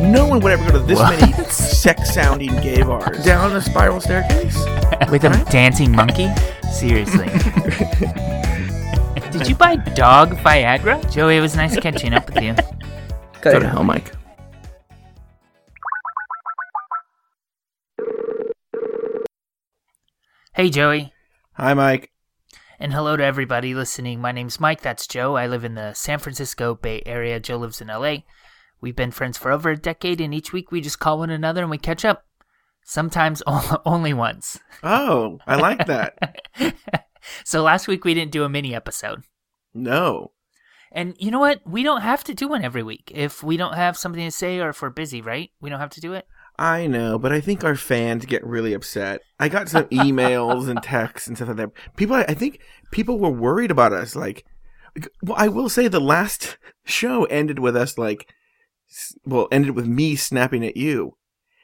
No one would ever go to this many sex-sounding gay bars. Down a spiral staircase? With a dancing monkey? Seriously. Did you buy dog Viagra? Joey, it was nice catching up with you. Go to hell, Mike. Hey, Joey. Hi, Mike. And hello to everybody listening. My name's Mike. That's Joe. I live in the San Francisco Bay Area. Joe lives in LA. We've been friends for over a decade, and each week we just call one another and we catch up. Sometimes only once. Oh, I like that. So last week we didn't do a mini episode. No. And you know what? We don't have to do one every week. If we don't have something to say or if we're busy, right? We don't have to do it. I know, but I think our fans get really upset. I got some emails and texts and stuff like that. I think people were worried about us. Like, well, I will say the last show ended with us ended with me snapping at you.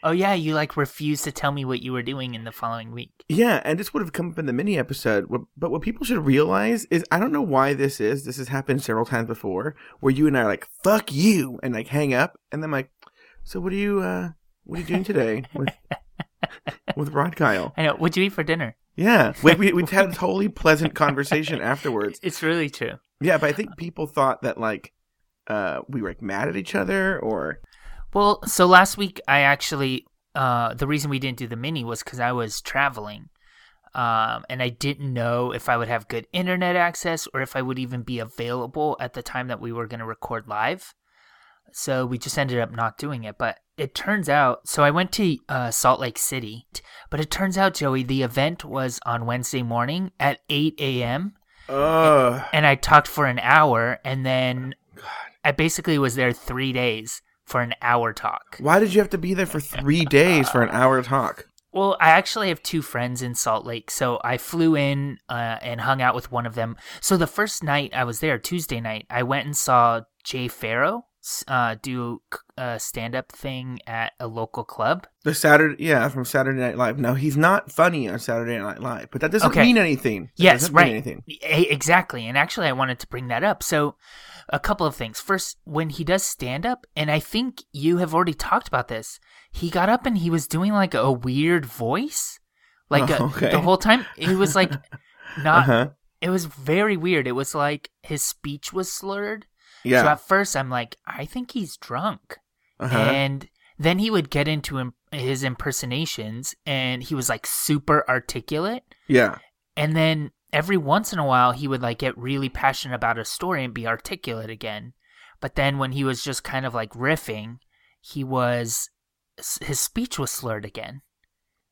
Oh yeah, you refused to tell me what you were doing in the following week. Yeah, and this would have come up in the mini episode. But what people should realize is, I don't know why this is. This has happened several times before, where you and I are like, "Fuck you," and hang up, and then I'm like, "So what do you?" What are you doing today with Rod Kyle? I know. What'd you eat for dinner? Yeah. We had a totally pleasant conversation afterwards. It's really true. Yeah, but I think people thought that we were mad at each other or... Well, so last week I actually... the reason we didn't do the mini was because I was traveling. And I didn't know if I would have good internet access or if I would even be available at the time that we were going to record live. So we just ended up not doing it, but... It turns out, so I went to Salt Lake City, but it turns out, Joey, the event was on Wednesday morning at 8 a.m. And I talked for an hour, and then I basically was there 3 days for an hour talk. Why did you have to be there for 3 days for an hour talk? Well, I actually have two friends in Salt Lake, so I flew in and hung out with one of them. So the first night I was there, Tuesday night, I went and saw Jay Pharoah. Do a stand-up thing at a local club. From Saturday Night Live. Now, he's not funny on Saturday Night Live, but that doesn't mean anything. Yes, right. Exactly. And actually, I wanted to bring that up. So a couple of things. First, when he does stand-up, and I think you have already talked about this, he got up and he was doing a weird voice. The whole time, it was not... Uh-huh. It was very weird. It was his speech was slurred. Yeah. So at first I'm like, I think he's drunk. Uh-huh. And then he would get into his impersonations and he was super articulate. Yeah. And then every once in a while he would get really passionate about a story and be articulate again. But then when he was just kind of riffing, his speech was slurred again.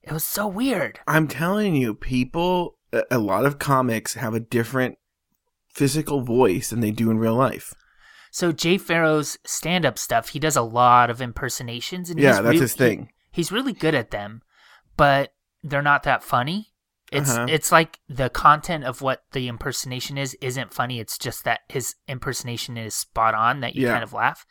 It was so weird. I'm telling you, people, a lot of comics have a different physical voice than they do in real life. So Jay Pharoah's stand-up stuff, he does a lot of impersonations. And yeah, that's his thing. He's really good at them, but they're not that funny. It's the content of what the impersonation isn't funny. It's just that his impersonation is spot on that you kind of laugh.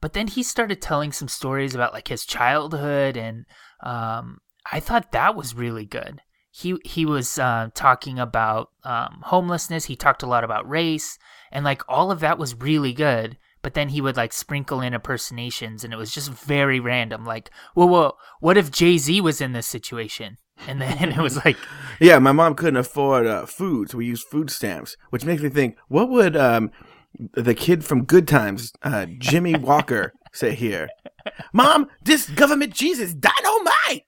But then he started telling some stories about his childhood, and I thought that was really good. He was talking about homelessness. He talked a lot about race, and all of that was really good. But then he would sprinkle in impersonations, and it was just very random. Whoa, what if Jay-Z was in this situation? And then it was yeah, my mom couldn't afford food, so we used food stamps, which makes me think, what would the kid from Good Times, Jimmy Walker, say here? Mom, this government cheese is dynamite.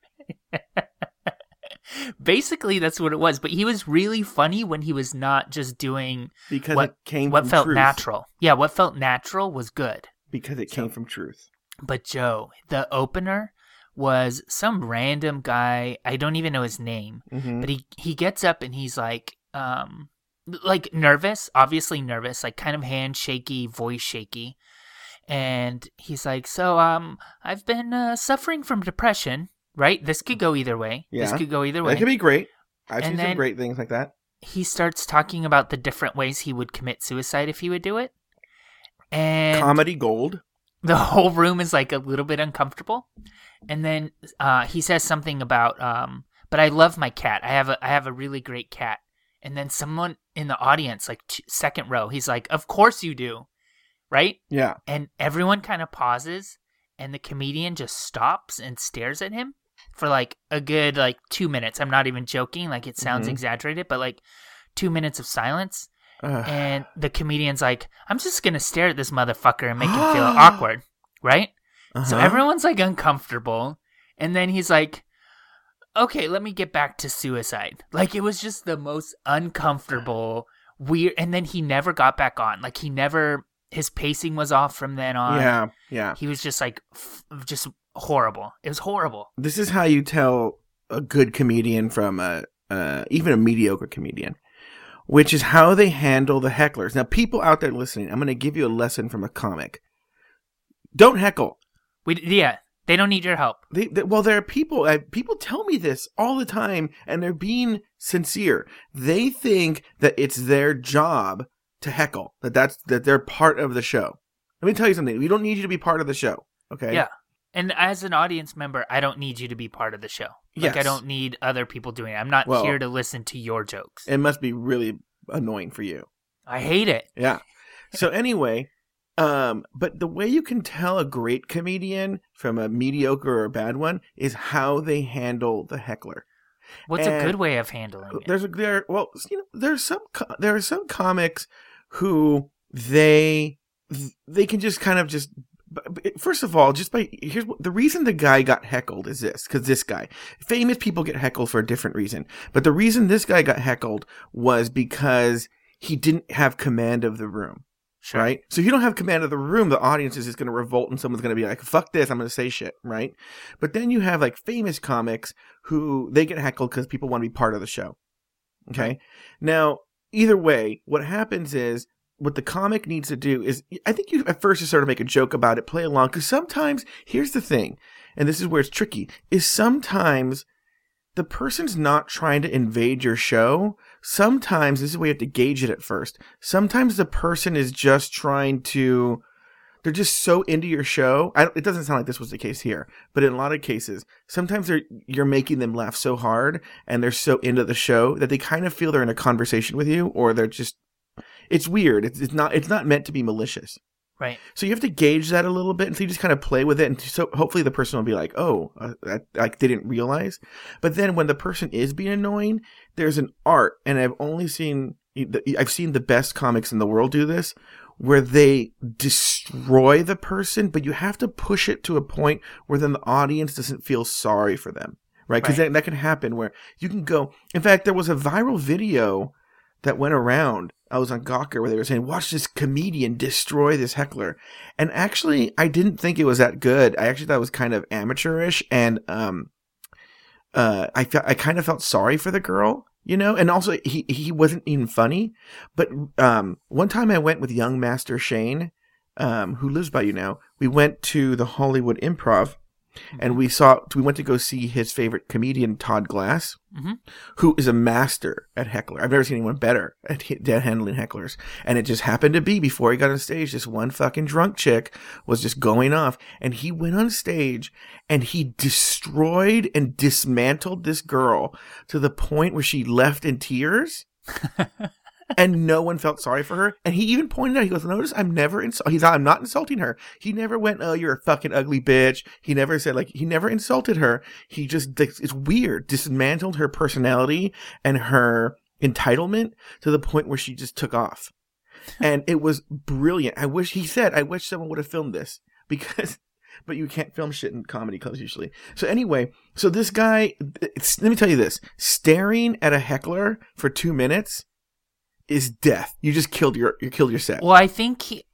Basically, that's what it was. But he was really funny when he was not just doing natural. Yeah, what felt natural was good. Because it came from truth. But Joe, the opener was some random guy. I don't even know his name. Mm-hmm. But he gets up and he's nervous, obviously nervous, kind of hand shaky, voice shaky. And he's so I've been suffering from depression. Right? This could go either way. Yeah. This could go either way. It could be great. I've seen some great things like that. he starts talking about the different ways he would commit suicide if he would do it. And comedy gold. The whole room is like a little bit uncomfortable. And then he says something about, but I love my cat. I have a really great cat. And then someone in the audience, like second row, he's like, of course you do. Right? Yeah. And everyone kind of pauses and the comedian just stops and stares at him for like a good, like 2 minutes. I'm not even joking. Like it sounds exaggerated, but like 2 minutes of silence. And the comedian's like, I'm just going to stare at this motherfucker and make him feel awkward, right? Uh-huh. So everyone's like uncomfortable. And then he's like, okay, let me get back to suicide. Like it was just the most uncomfortable, weird. And then he never got back on. Like he never, his pacing was off from then on. Yeah, yeah. He was just like, just horrible. It was horrible. This is how you tell a good comedian from even a mediocre comedian. Which is how they handle the hecklers. Now, people out there listening, I'm going to give you a lesson from a comic. Don't heckle. They don't need your help. There are people. People tell me this all the time, and they're being sincere. They think that it's their job to heckle. That they're part of the show. Let me tell you something. We don't need you to be part of the show. Okay. Yeah. And as an audience member, I don't need you to be part of the show. Like, yes. I don't need other people doing it. I'm not here to listen to your jokes. It must be really annoying for you. I hate it. Yeah. So anyway, but the way you can tell a great comedian from a mediocre or bad one is how they handle the heckler. What's a good way of handling it? There are some comics who they can just kind of just. First of all, the reason the guy got heckled is this, because this guy, famous people get heckled for a different reason. But the reason this guy got heckled was because he didn't have command of the room, sure. Right? So if you don't have command of the room, the audience is just going to revolt and someone's going to be like, fuck this, I'm going to say shit, right? But then you have like famous comics who they get heckled because people want to be part of the show, okay? Right. Now, either way, what happens is, what the comic needs to do is, I think you at first just sort of make a joke about it, play along. Because sometimes, here's the thing, and this is where it's tricky, is sometimes the person's not trying to invade your show. Sometimes, this is where you have to gauge it at first. Sometimes the person is just trying to, they're just so into your show. It doesn't sound like this was the case here, but in a lot of cases, sometimes you're making them laugh so hard and they're so into the show that they kind of feel they're in a conversation with you, or they're just, it's weird. It's not meant to be malicious. Right. So you have to gauge that a little bit. And so you just kind of play with it. And so hopefully the person will be like, oh, I didn't realize. But then when the person is being annoying, there's an art. And I've seen the best comics in the world do this, where they destroy the person. But you have to push it to a point where then the audience doesn't feel sorry for them. Right. Because that can happen where you can go. In fact, there was a viral video that went around. I was on Gawker where they were saying, watch this comedian destroy this heckler. And actually, I didn't think it was that good. I actually thought it was kind of amateurish. And I kind of felt sorry for the girl, you know? And also, he wasn't even funny. But one time I went with young master Shane, who lives by you now. We went to the Hollywood improv. And we went to go see his favorite comedian, Todd Glass, who is a master at heckler. I've never seen anyone better at handling hecklers. And it just happened to be before he got on stage, this one fucking drunk chick was just going off. And he went on stage and he destroyed and dismantled this girl to the point where she left in tears. And no one felt sorry for her. And he even pointed out, he goes, notice I'm not insulting her. He never went, oh, you're a fucking ugly bitch. He never said, like, he never insulted her. He just, it's weird, dismantled her personality and her entitlement to the point where she just took off. And it was brilliant. I wish someone would have filmed this, because, but you can't film shit in comedy clubs usually. So anyway, so this guy, let me tell you this, staring at a heckler for 2 minutes is death. You just killed your set. Well, I think he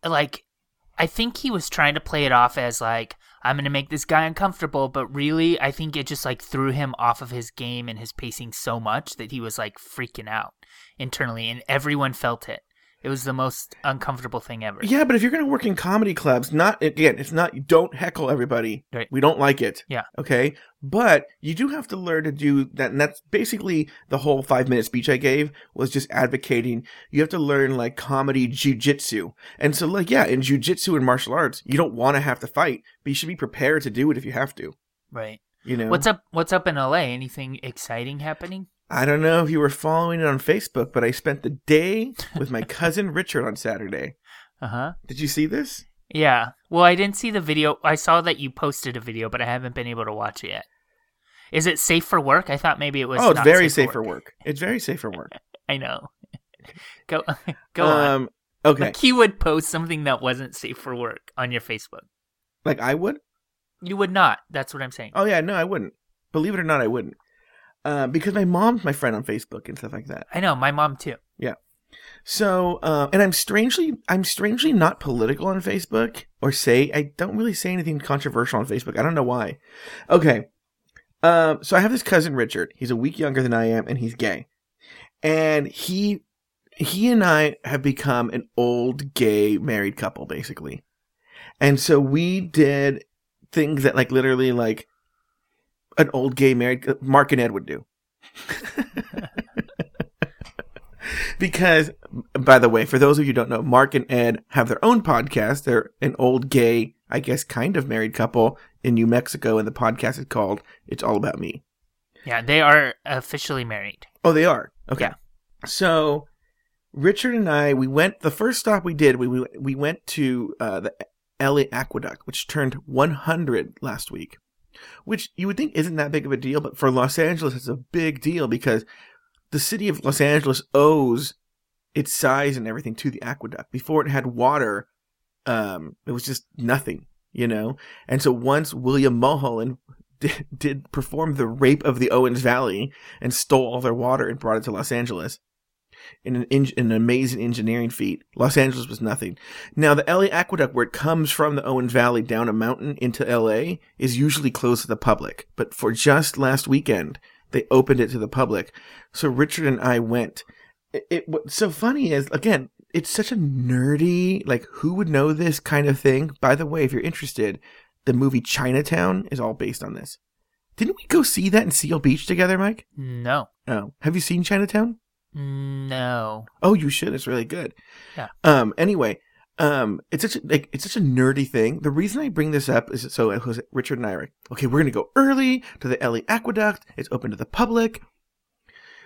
was trying to play it off as like, I'm going to make this guy uncomfortable, but really I think it just like threw him off of his game and his pacing so much that he was like freaking out internally, and everyone felt it. It was the most uncomfortable thing ever. Yeah, but if you're going to work in comedy clubs, don't heckle everybody. Right. We don't like it. Yeah. Okay? But you do have to learn to do that. And that's basically the whole 5-minute speech I gave was just advocating. You have to learn like comedy jujitsu. And so like, yeah, in jujitsu and martial arts, you don't want to have to fight, but you should be prepared to do it if you have to. Right. You know? What's up in LA? Anything exciting happening? I don't know if you were following it on Facebook, but I spent the day with my cousin Richard on Saturday. Uh-huh. Did you see this? Yeah. Well, I didn't see the video. I saw that you posted a video, but I haven't been able to watch it yet. Is it safe for work? I thought maybe it was not very safe for work. It's very safe for work. I know. Go on. Okay. Like you would post something that wasn't safe for work on your Facebook. Like I would? You would not. That's what I'm saying. Oh, yeah. No, I wouldn't. Believe it or not, I wouldn't. Because my mom's my friend on Facebook and stuff like that. I know, my mom too. Yeah. So, and I'm strangely not political on Facebook I don't really say anything controversial on Facebook. I don't know why. Okay. So I have this cousin, Richard. He's a week younger than I am and he's gay. And he and I have become an old gay married couple basically. And so we did things that like literally like an old gay married Mark and Ed would do. Because, by the way, for those of you who don't know, Mark and Ed have their own podcast. They're an old gay, I guess, kind of married couple in New Mexico, and the podcast is called It's All About Me. Yeah, they are officially married. Oh, they are? Okay. Yeah. So, Richard and I, the first stop we did, we went to the LA Aqueduct, which turned 100 last week. Which you would think isn't that big of a deal, but for Los Angeles, it's a big deal because the city of Los Angeles owes its size and everything to the aqueduct. Before it had water, it was just nothing, you know? And so once William Mulholland did perform the rape of the Owens Valley and stole all their water and brought it to Los Angeles in an amazing engineering feat, Los Angeles was nothing. Now, the LA Aqueduct, where it comes from the Owens Valley down a mountain into LA, is usually closed to the public. But for just last weekend, they opened it to the public. So Richard and I went. What's so funny is, again, it's such a nerdy, like, who would know this kind of thing. By the way, if you're interested, the movie Chinatown is all based on this. Didn't we go see that in Seal Beach together, Mike? No. Oh. Have you seen Chinatown? No. Oh, you should. It's really good. Yeah. Anyway, it's such a nerdy thing. The reason I bring this up is so Richard and I are okay. We're gonna go early to the LA Aqueduct. It's open to the public.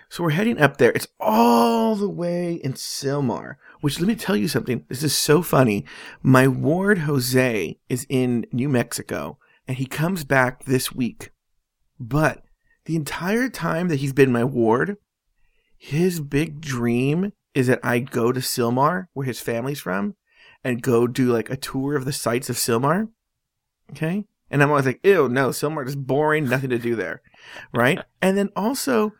So we're heading up there. It's all the way in Sylmar. Which let me tell you something. This is so funny. My ward Jose is in New Mexico, and he comes back this week. But the entire time that he's been my ward. His big dream is that I go to Sylmar, where his family's from, and go do like a tour of the sites of Sylmar. Okay. And I'm always like, ew, no, Sylmar is boring. Nothing to do there. Right. And then also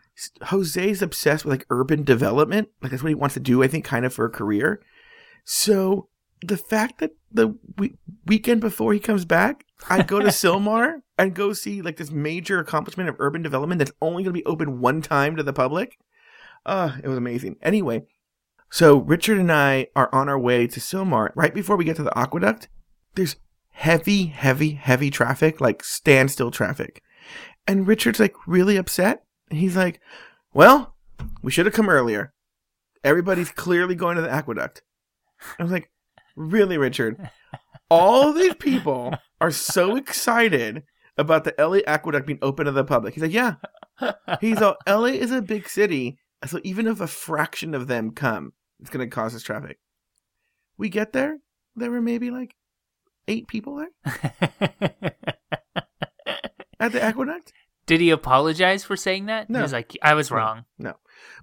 Jose's obsessed with like urban development. Like that's what he wants to do, I think, kind of for a career. So the fact that the weekend before he comes back, I go to Sylmar and go see like this major accomplishment of urban development that's only going to be open one time to the public. It was amazing. Anyway, so Richard and I are on our way to Sylmar. Right before we get to the aqueduct, there's heavy, heavy, heavy traffic, like standstill traffic. And Richard's like really upset. And he's like, well, we should have come earlier. Everybody's clearly going to the aqueduct. I was like, really, Richard? All these people are so excited about the LA aqueduct being open to the public. He's like, yeah. He's all, LA is a big city. So even if a fraction of them come, it's going to cause us traffic. We get there. There were maybe like 8 people there at the aqueduct. Did he apologize for saying that? No. He was like, I was wrong. No.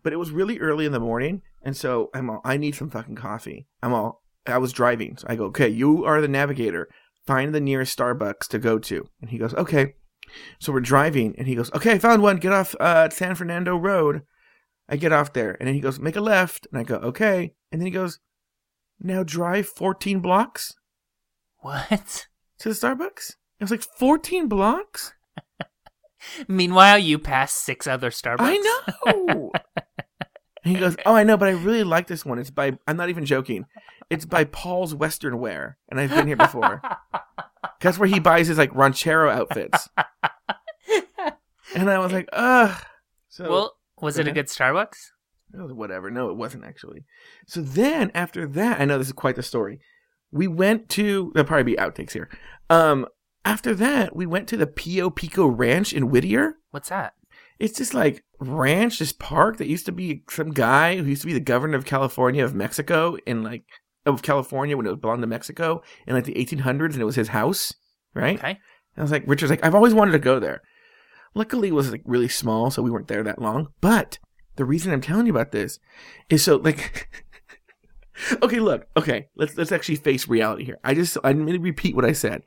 But it was really early in the morning. And so I need some fucking coffee. I was driving. So I go, okay, you are the navigator. Find the nearest Starbucks to go to. And he goes, okay. So we're driving. And he goes, okay, I found one. Get off San Fernando Road. I get off there, and then he goes, make a left, and I go, okay, and then he goes, now drive 14 blocks? What? To the Starbucks? I was like, 14 blocks? Meanwhile, you passed 6 other Starbucks. I know! And he goes, oh, I know, but I really like this one. It's by, I'm not even joking, it's by Paul's Western Wear. And I've been here before. That's where he buys his, like, ranchero outfits. And I was like, ugh. So, well, was it a good Starbucks? Whatever. No, it wasn't, actually. So then, after that, I know this is quite the story. We went to, there'll probably be outtakes here. After that, we went to the Pio Pico Ranch in Whittier. What's that? It's this, like, ranch, this park that used to be some guy who used to be the governor of California, of Mexico, in, like, of California when it belonged to Mexico in, like, the 1800s, and it was his house, right? Okay. And I was like, Richard's like, I've always wanted to go there. Luckily, it was, like, really small, so we weren't there that long, but the reason I'm telling you about this is so, like, okay, look, okay, let's actually face reality here. I'm going to repeat what I said.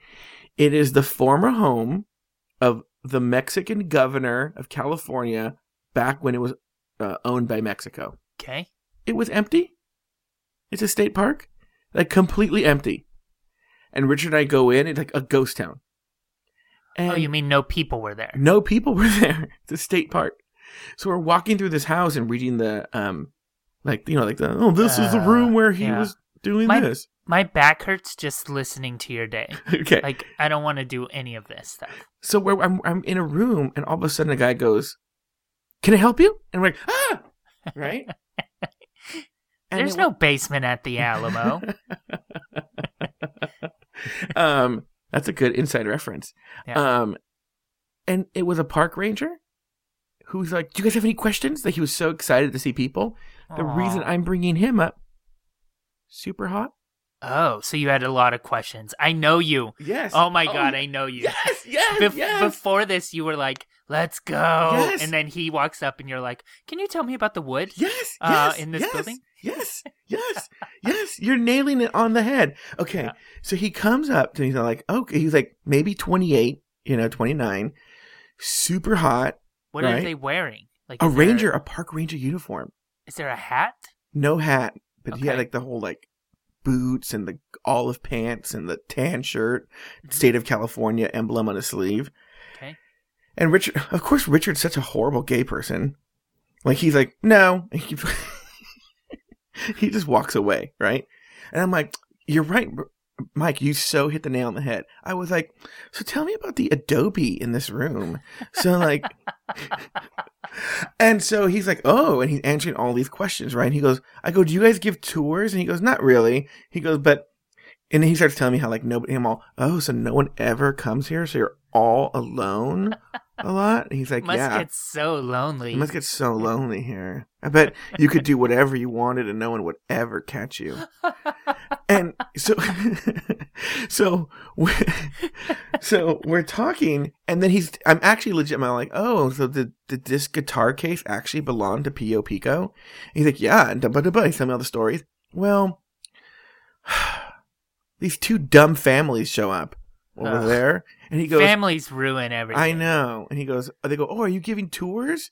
It is the former home of the Mexican governor of California back when it was owned by Mexico. Okay. It was empty. It's a state park, like, completely empty. And Richard and I go in, it's like a ghost town. And oh, you mean no people were there? No people were there. It's a state park. So we're walking through this house and reading the, like, you know, like, the, oh, this is the room where he was doing this. My back hurts just listening to your day. Okay. Like, I don't want to do any of this stuff. So I'm in a room, and all of a sudden a guy goes, can I help you? And we're like, ah! Right? There's no basement at the Alamo. That's a good inside reference. Yeah. And it was a park ranger who's like, do you guys have any questions? Like, he was so excited to see people. The reason I'm bringing him up, super hot. Oh, so you had a lot of questions. I know you. Yes. Oh, my God, I know you. Yes, yes, yes. Before this, you were like, let's go. Yes. And then he walks up, and you're like, can you tell me about the wood? Yes, yes, in this building? Yes, yes, yes. You're nailing it on the head. Okay, yeah. So he comes up, and he's like, okay. He's like, maybe 28, you know, 29, super hot. What are they wearing? Like a park ranger uniform. Is there a hat? No hat, but he had, like, the whole, like, boots and the olive pants and the tan shirt, state of California emblem on his sleeve. Okay. And Richard, of course, Richard's such a horrible gay person. Like, he's like, no. And he just walks away, right? And I'm like, you're right, Mike, you so hit the nail on the head. I was like, so tell me about the adobe in this room. So, like, and so he's like, oh, and he's answering all these questions, right? And he goes, I go, do you guys give tours? And he goes, not really. He goes, but, and then he starts telling me how, like, nobody, I'm all, oh, so no one ever comes here? So you're all alone a lot? And he's like, yeah. Must get so lonely. It must get so lonely here. I bet you could do whatever you wanted and no one would ever catch you. And so we're talking, and then I'm actually legit. I'm like, oh, so did this guitar case actually belong to Pio Pico? And he's like, yeah, and he's telling me all the stories. Well, these two dumb families show up over there, and he goes, families ruin everything. I know. And he goes, they go, oh, are you giving tours?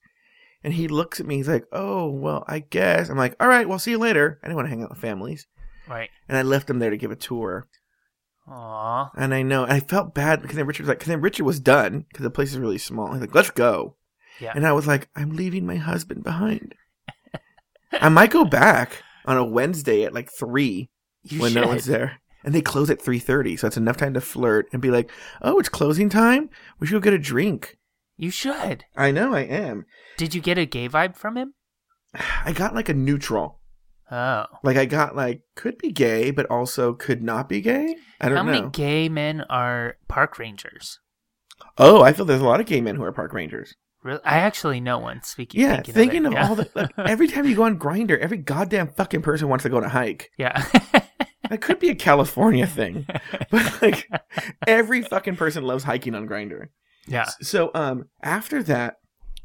And he looks at me. He's like, oh, well, I guess. I'm like, all right, well, see you later. I didn't want to hang out with families. Right. And I left him there to give a tour. Aww. And I know. And I felt bad because then Richard was done because the place is really small. He's like, let's go. Yeah. And I was like, I'm leaving my husband behind. I might go back on a Wednesday at like 3 no one's there. And they close at 3:30. So it's enough time to flirt and be like, oh, it's closing time? We should go get a drink. You should. I know I am. Did you get a gay vibe from him? I got like a neutral. Oh. Like, I got, like, could be gay, but also could not be gay? I don't know. How many gay men are park rangers? Oh, I feel there's a lot of gay men who are park rangers. Really? I actually know one, speaking of it. Yeah, thinking of all the... Like, every time you go on Grindr, every goddamn fucking person wants to go on a hike. Yeah. That could be a California thing. But, like, every fucking person loves hiking on Grindr. Yeah. So, after that,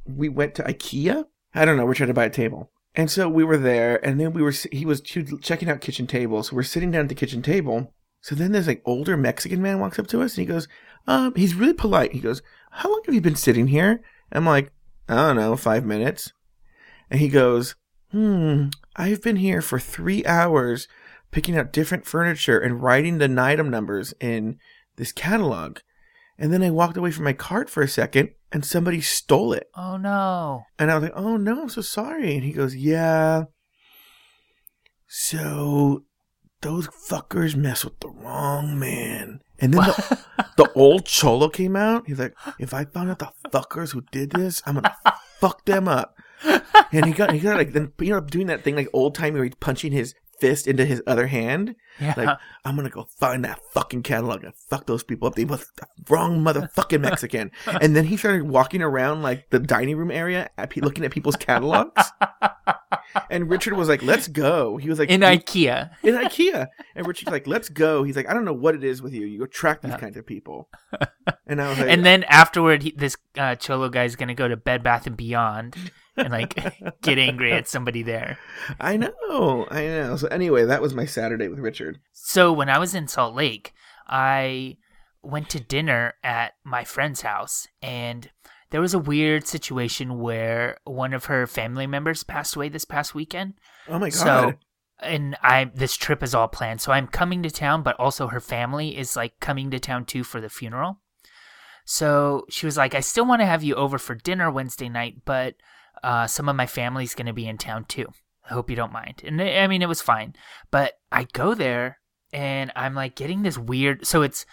we went to IKEA. I don't know, we're trying to buy a table. And so we were there, and then he was checking out kitchen tables. So we're sitting down at the kitchen table. So then there's like older Mexican man walks up to us, and he goes, he's really polite. He goes, how long have you been sitting here? And I'm like, I don't know, 5 minutes. And he goes, I've been here for 3 hours picking out different furniture and writing the item numbers in this catalog. And then I walked away from my cart for a second, and somebody stole it. Oh, no. And I was like, oh, no, I'm so sorry. And he goes, yeah. So those fuckers mess with the wrong man. And then the old cholo came out. He's like, if I found out the fuckers who did this, I'm going to fuck them up. And he got like, then you know, doing that thing like old time where he's punching his fist into his other hand. Yeah. Like, I'm going to go find that fucking catalog and fuck those people up. They was the wrong motherfucking Mexican. And then he started walking around like the dining room area looking at people's catalogs. And Richard was like, let's go. He was like, In Ikea. And Richard's like, let's go. He's like, I don't know what it is with you. You attract these kinds of people. And I was like, and then afterward, this cholo guy is going to go to Bed Bath and Beyond and like get angry at somebody there. I know. So anyway, that was my Saturday with Richard. So when I was in Salt Lake, I went to dinner at my friend's house, and there was a weird situation where one of her family members passed away this past weekend. Oh, my God. So, and this trip is all planned. So I'm coming to town, but also her family is like coming to town too for the funeral. So she was like, I still want to have you over for dinner Wednesday night, but some of my family's going to be in town too. I hope you don't mind. And I mean, it was fine. But I go there and I'm like getting this weird. So it's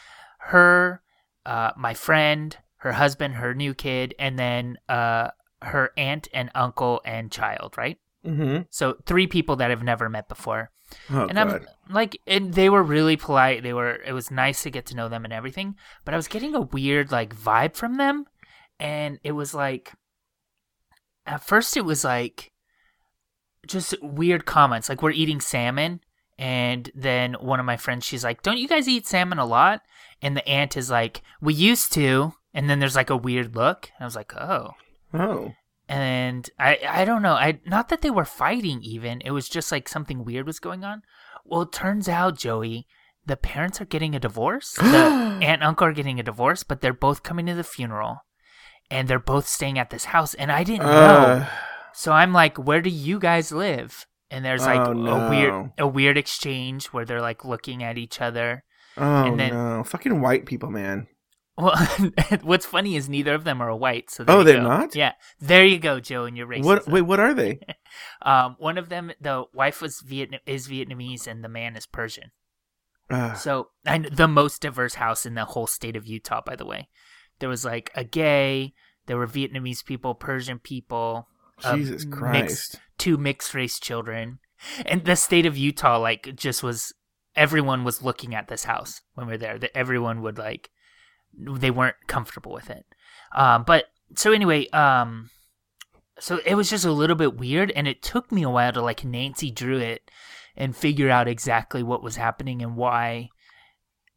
her, my friend, her husband, her new kid, and then her aunt and uncle and child, right? Mm-hmm. So 3 people that I've never met before. Oh, and God. I'm like, and they were really polite. It was nice to get to know them and everything. But I was getting a weird like vibe from them, and it was like, at first it was like just weird comments. Like, we're eating salmon, and then one of my friends, she's like, "Don't you guys eat salmon a lot?" And the aunt is like, "We used to." And then there's like a weird look. And I was like, oh. And I don't know. Not that they were fighting even. It was just like something weird was going on. Well, it turns out, Joey, the parents are getting a divorce. The aunt and uncle are getting a divorce, but they're both coming to the funeral. And they're both staying at this house. And I didn't know. So I'm like, where do you guys live? And there's like a weird exchange where they're like looking at each other. Oh, and then, fucking white people, man. Well, what's funny is neither of them are white. So they're not? Yeah. There you go, Joe, and your racism. Wait, what are they? One of them, the wife is Vietnamese and the man is Persian. So, and the most diverse house in the whole state of Utah, by the way. There was like a gay, there were Vietnamese people, Persian people. Jesus Christ. Two mixed race children. And the state of Utah, like, just was, everyone was looking at this house when we were there. That everyone would like, they weren't comfortable with it. But so anyway, so it was just a little bit weird, and it took me a while to like Nancy Drew it and figure out exactly what was happening and why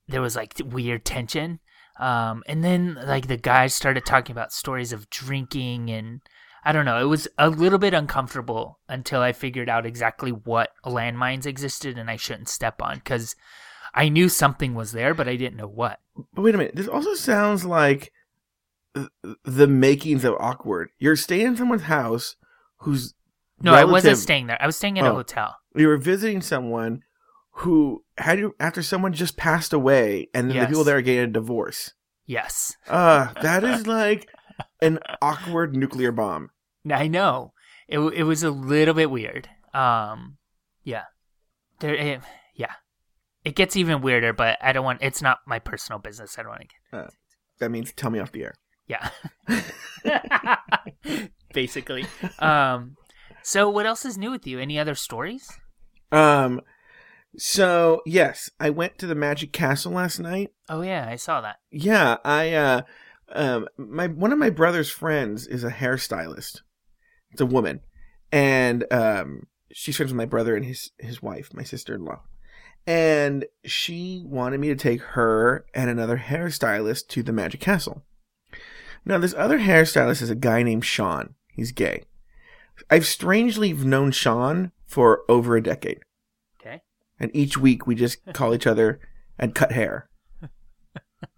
there was like weird tension. And then like the guys started talking about stories of drinking, and I don't know, it was a little bit uncomfortable until I figured out exactly what landmines existed and I shouldn't step on, because I knew something was there, but I didn't know what. But wait a minute. This also sounds like the makings of awkward. You're staying in someone's house who's relative. I wasn't staying there. I was staying at a hotel. You were visiting someone who after someone just passed away, and then the people there are getting a divorce. Yes. That is like an awkward nuclear bomb. I know. It was a little bit weird. Yeah. It gets even weirder, but I don't want. It's not my personal business. I don't want to get. That means tell me off the air. Yeah. Basically. So what else is new with you? Any other stories? So yes, I went to the Magic Castle last night. Oh yeah, I saw that. Yeah, one of my brother's friends is a hairstylist. It's a woman, and she's friends with my brother and his wife, my sister-in-law. And she wanted me to take her and another hairstylist to the Magic Castle. Now, this other hairstylist is a guy named Sean. He's gay. I've strangely known Sean for over a decade. Okay. And each week we just call each other and cut hair.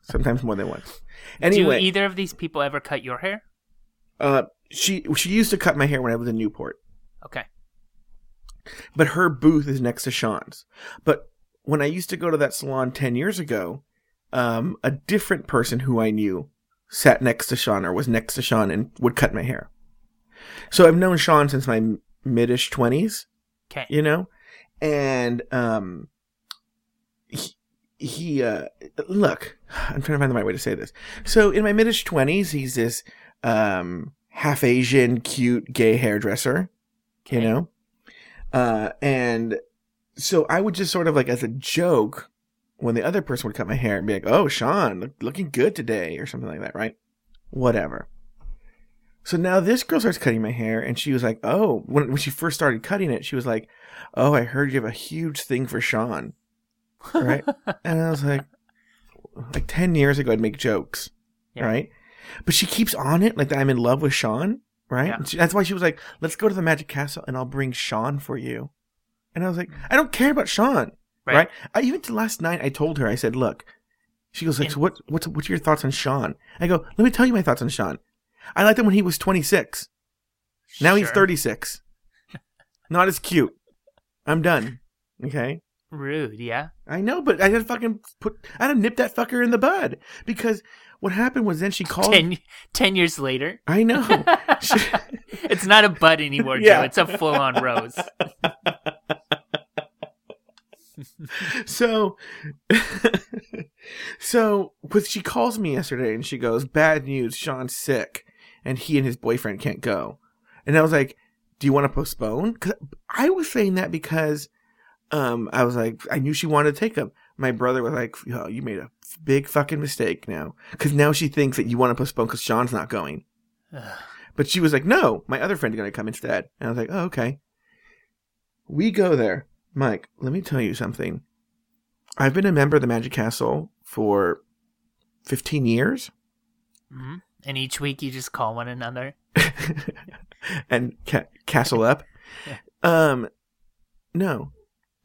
Sometimes more than once. Anyway, do either of these people ever cut your hair? She used to cut my hair when I was in Newport. Okay. But her booth is next to Sean's. But when I used to go to that salon 10 years ago, a different person who I knew sat next to Sean or was next to Sean and would cut my hair. So I've known Sean since my mid-ish 20s. Okay. You know? And he look, I'm trying to find the right way to say this. So in my mid-ish 20s, he's this half Asian, cute, gay hairdresser, okay. You know? And so I would just sort of like as a joke, when the other person would cut my hair and be like, oh, Sean, looking good today or something like that, right? Whatever. So now this girl starts cutting my hair and she was like, oh, when she first started cutting it, she was like, oh, I heard you have a huge thing for Sean, right? And I was like 10 years ago, I'd make jokes, yeah. Right? But she keeps on it like that I'm in love with Sean, right? Yeah. That's why she was like, let's go to the Magic Castle and I'll bring Sean for you. And I was like, I don't care about Sean. Right. Even to last night, I told her, I said, look, she goes like, so what's your thoughts on Sean? I go, let me tell you my thoughts on Sean. I liked him when he was 26. Now he's 36. Not as cute. I'm done. Okay. Rude. Yeah. I know, but I had to fucking I had to nip that fucker in the bud because what happened was then she called. 10 years later. I know. It's not a bud anymore, yeah. Joe. It's a full on rose. So she calls me yesterday and she goes, bad news, Sean's sick and he and his boyfriend can't go. And I was like, do you want to postpone? Because I was saying that because I was like, I knew she wanted to take him. My brother was like, oh, you made a big fucking mistake now because now she thinks that you want to postpone because Sean's not going. But she was like, no, my other friend's going to come instead. And I was like, oh, okay. We go there. Mike, let me tell you something. I've been a member of the Magic Castle for 15 years. Mm-hmm. And each week you just call one another. And castle up. Yeah. No.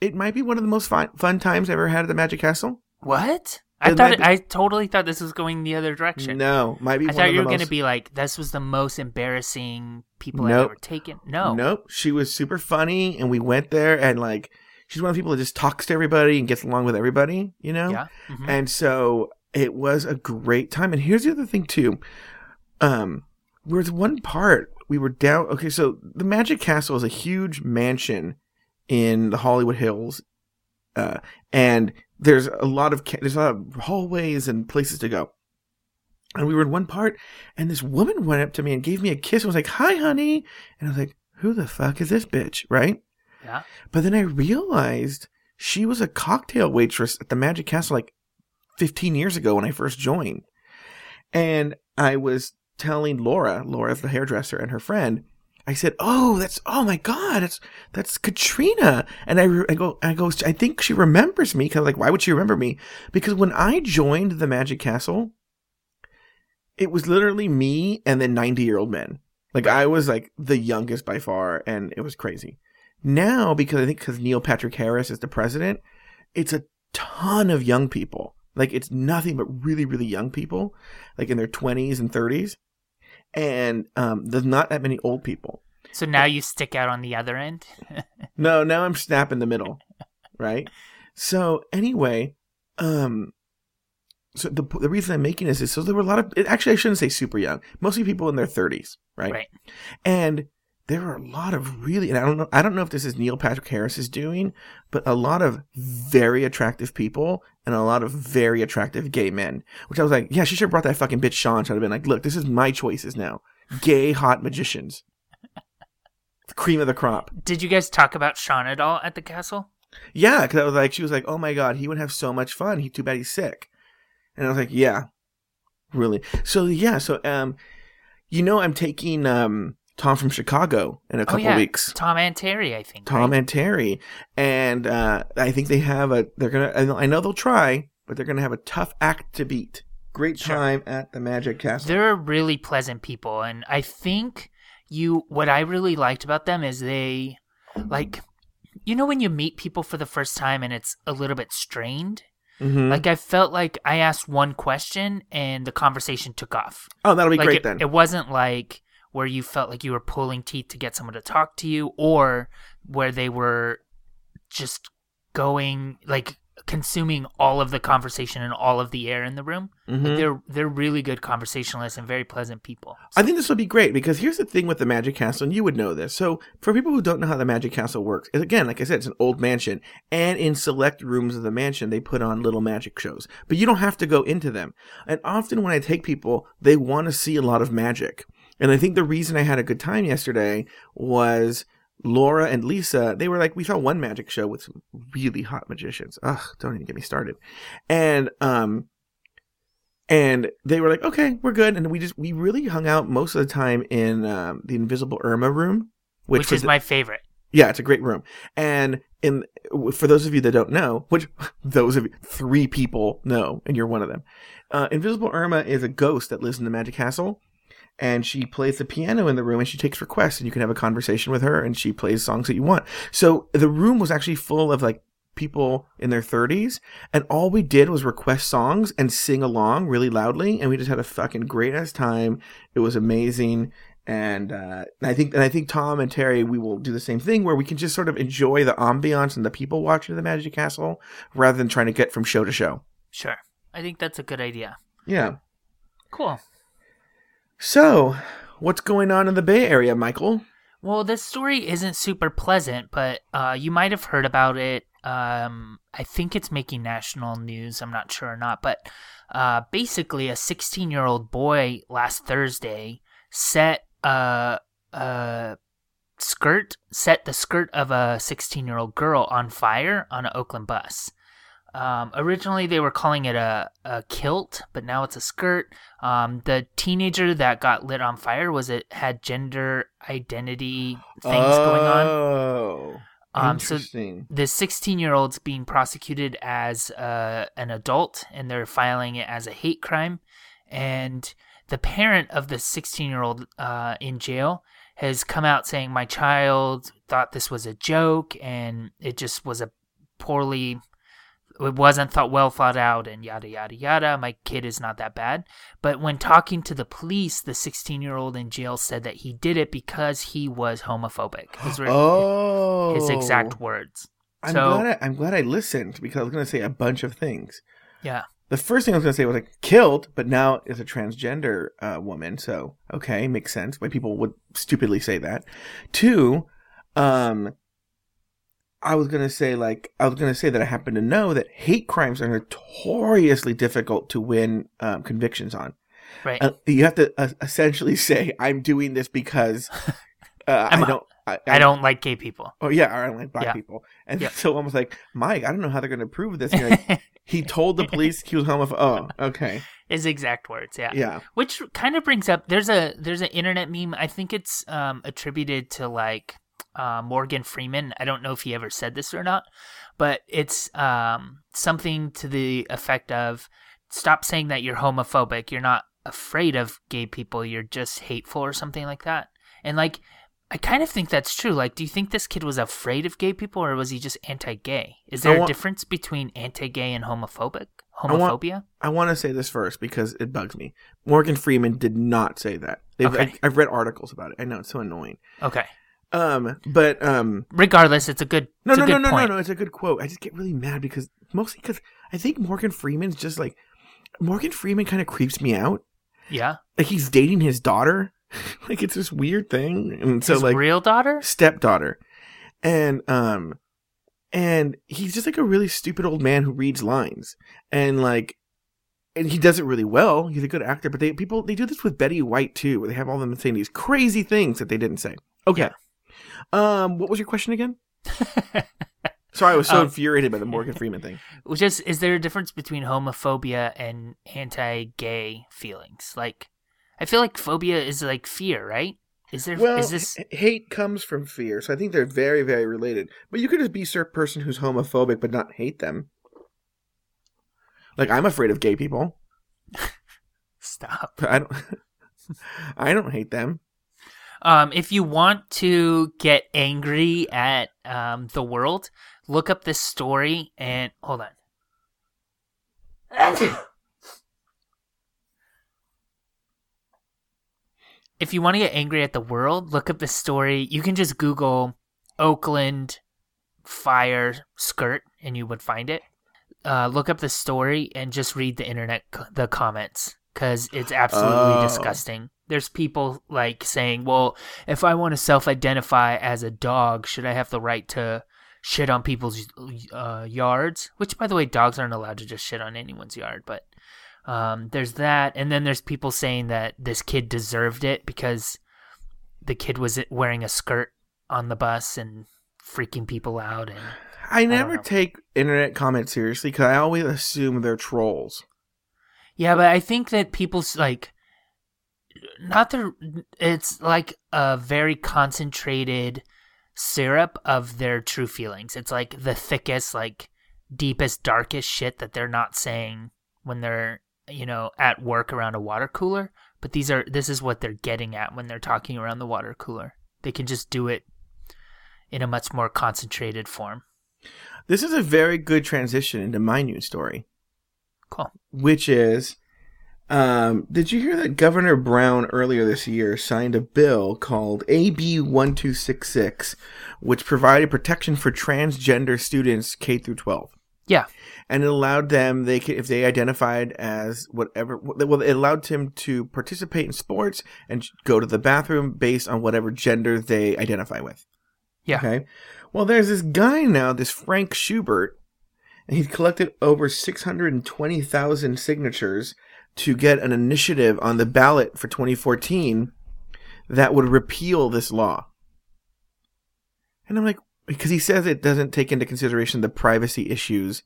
It might be one of the most fun times I ever had at the Magic Castle. What? I totally thought this was going the other direction. No. Might be. I thought you were going to be like, this was the most embarrassing people I've ever taken. No. Nope. She was super funny, and we went there, and like, she's one of the people that just talks to everybody and gets along with everybody, you know? Yeah. Mm-hmm. And so it was a great time. And here's the other thing, too. There's one part we were down. Okay, so the Magic Castle is a huge mansion in the Hollywood Hills, and there's a lot of hallways and places to go. And we were in one part, and this woman went up to me and gave me a kiss and was like, hi, honey. And I was like, who the fuck is this bitch, right? Yeah. But then I realized she was a cocktail waitress at the Magic Castle like 15 years ago when I first joined. And I was telling Laura's the hairdresser and her friend, I said, oh, that's Katrina. And I go, I think she remembers me. Cause I'm like, why would she remember me? Because when I joined the Magic Castle, it was literally me and then 90-year-old men. Like I was like the youngest by far. And it was crazy. Now, because I think Neil Patrick Harris is the president, it's a ton of young people. Like it's nothing but really, really young people, like in their 20s and 30s. And there's not that many old people. So now you stick out on the other end? No, now I'm snapping the middle, right? So anyway, so the reason I'm making this is so there were a lot of – actually, I shouldn't say super young. Mostly people in their 30s, right? Right. And there were a lot of really – and I don't know if this is Neil Patrick Harris is doing, but a lot of very attractive people and a lot of very attractive gay men, which I was like, yeah, she should have brought that fucking bitch Sean. She would have been like, look, this is my choices now. Gay, hot magicians. The cream of the crop. Did you guys talk about Sean at all at the castle? Yeah, because I was like, she was like, oh my God, he would have so much fun. Too bad he's sick. And I was like, yeah, really. So yeah, so I'm taking Tom from Chicago in a couple weeks. Tom and Terry, I think. And I think they have I know they'll try, but they're gonna have a tough act to beat. Great time at the Magic Castle. They're really pleasant people, and I think what I really liked about them is they like, you know, when you meet people for the first time and it's a little bit strained. Mm-hmm. Like I felt like I asked one question and the conversation took off. Oh, that'll be like great then. It wasn't like where you felt like you were pulling teeth to get someone to talk to you or where they were just going like consuming all of the conversation and all of the air in the room. Mm-hmm. Like they're really good conversationalists and very pleasant people. So. I think this would be great because here's the thing with the Magic Castle, and you would know this. So for people who don't know how the Magic Castle works, again, like I said, it's an old mansion, and in select rooms of the mansion, they put on little magic shows, but you don't have to go into them. And often when I take people, they want to see a lot of magic. And I think the reason I had a good time yesterday was Laura and Lisa, they were like, we saw one magic show with some really hot magicians. Ugh, don't even get me started. And they were like, okay, we're good. And we really hung out most of the time in the Invisible Irma room. Which is my favorite. Yeah, it's a great room. And for those of you that don't know, which those of you, three people know, and you're one of them. Invisible Irma is a ghost that lives in the Magic Castle. And she plays the piano in the room, and she takes requests, and you can have a conversation with her, and she plays songs that you want. So the room was actually full of like people in their 30s, and all we did was request songs and sing along really loudly, and we just had a fucking great ass time. It was amazing. And I think Tom and Terry, we will do the same thing where we can just sort of enjoy the ambiance and the people watching the Magic Castle rather than trying to get from show to show. Sure. I think that's a good idea. Yeah. Cool. So, what's going on in the Bay Area, Michael? Well, this story isn't super pleasant, but you might have heard about it. I think it's making national news. I'm not sure or not. But basically, a 16-year-old boy last Thursday set the skirt of a 16-year-old girl on fire on an Oakland bus. Originally, they were calling it a kilt, but now it's a skirt. The teenager that got lit on fire had gender identity things going on. Oh, interesting. So the 16-year-old's being prosecuted as an adult, and they're filing it as a hate crime. And the parent of the 16-year-old in jail has come out saying, "My child thought this was a joke, and it just was It wasn't well thought out and yada, yada, yada. My kid is not that bad." But when talking to the police, the 16-year-old in jail said that he did it because he was homophobic. His exact words. I'm glad I listened because I was going to say a bunch of things. Yeah. The first thing I was going to say was like killed, but now it's a transgender woman. So, okay, makes sense why people would stupidly say that. Two, I was going to say that I happen to know that hate crimes are notoriously difficult to win convictions on. Right. You have to essentially say, I'm doing this because I don't like gay people. Oh, yeah. Or I don't like black people. And so almost like, Mike, I don't know how they're going to prove this. Like, he told the police he was homophobic. Oh, okay. His exact words. Yeah. Yeah. Which kind of brings up, there's an internet meme. I think it's attributed to like, Morgan Freeman. I don't know if he ever said this or not, but it's something to the effect of, stop saying that you're homophobic. You're not afraid of gay people. You're just hateful or something like that. And like, I kind of think that's true. Like, do you think this kid was afraid of gay people or was he just anti-gay? Is there a difference between anti-gay and homophobic? Homophobia? I want to say this first because it bugs me. Morgan Freeman did not say that. I've read articles about it. I know, it's so annoying. Okay. But regardless, it's a good point. No, it's a good quote. I just get really mad because I think Morgan Freeman's just like, Morgan Freeman kind of creeps me out. Yeah, like he's dating his daughter, like it's this weird thing, and so his like real daughter, stepdaughter, and he's just like a really stupid old man who reads lines and like. And he does it really well. He's a good actor. But they do this with Betty White, too, where they have all them saying these crazy things that they didn't say. Okay. Yeah. What was your question again? Sorry, I was so infuriated by the Morgan Freeman thing. Which is there a difference between homophobia and anti-gay feelings? Like, I feel like phobia is like fear, right? Hate comes from fear. So I think they're very, very related. But you could just be a person who's homophobic but not hate them. Like, I'm afraid of gay people. Stop. I don't hate them. If you want to get angry at the world, look up this story and hold on. If you want to get angry at the world, look up this story. You can just Google Oakland fire skirt and you would find it. look up the story and just read the internet, the comments, because it's absolutely disgusting. There's people like saying, well, if I want to self-identify as a dog, should I have the right to shit on people's yards? Which, by the way, dogs aren't allowed to just shit on anyone's yard, but there's that. And then there's people saying that this kid deserved it because the kid was wearing a skirt on the bus and freaking people out. And I never take internet comments seriously because I always assume they're trolls. Yeah, but I think that people's like... it's like a very concentrated syrup of their true feelings. It's like the thickest, like deepest, darkest shit that they're not saying when they're, you know, at work around a water cooler. But this is what they're getting at when they're talking around the water cooler. They can just do it in a much more concentrated form. This is a very good transition into my news story. Cool. Which is... did you hear that Governor Brown earlier this year signed a bill called AB 1266, which provided protection for transgender students K through 12? Yeah. And it allowed them, if they identified as whatever, well, it allowed them to participate in sports and go to the bathroom based on whatever gender they identify with. Yeah. Okay. Well, there's this guy now, this Frank Schubert, and he's collected over 620,000 signatures to get an initiative on the ballot for 2014 that would repeal this law. And I'm like, because he says it doesn't take into consideration the privacy issues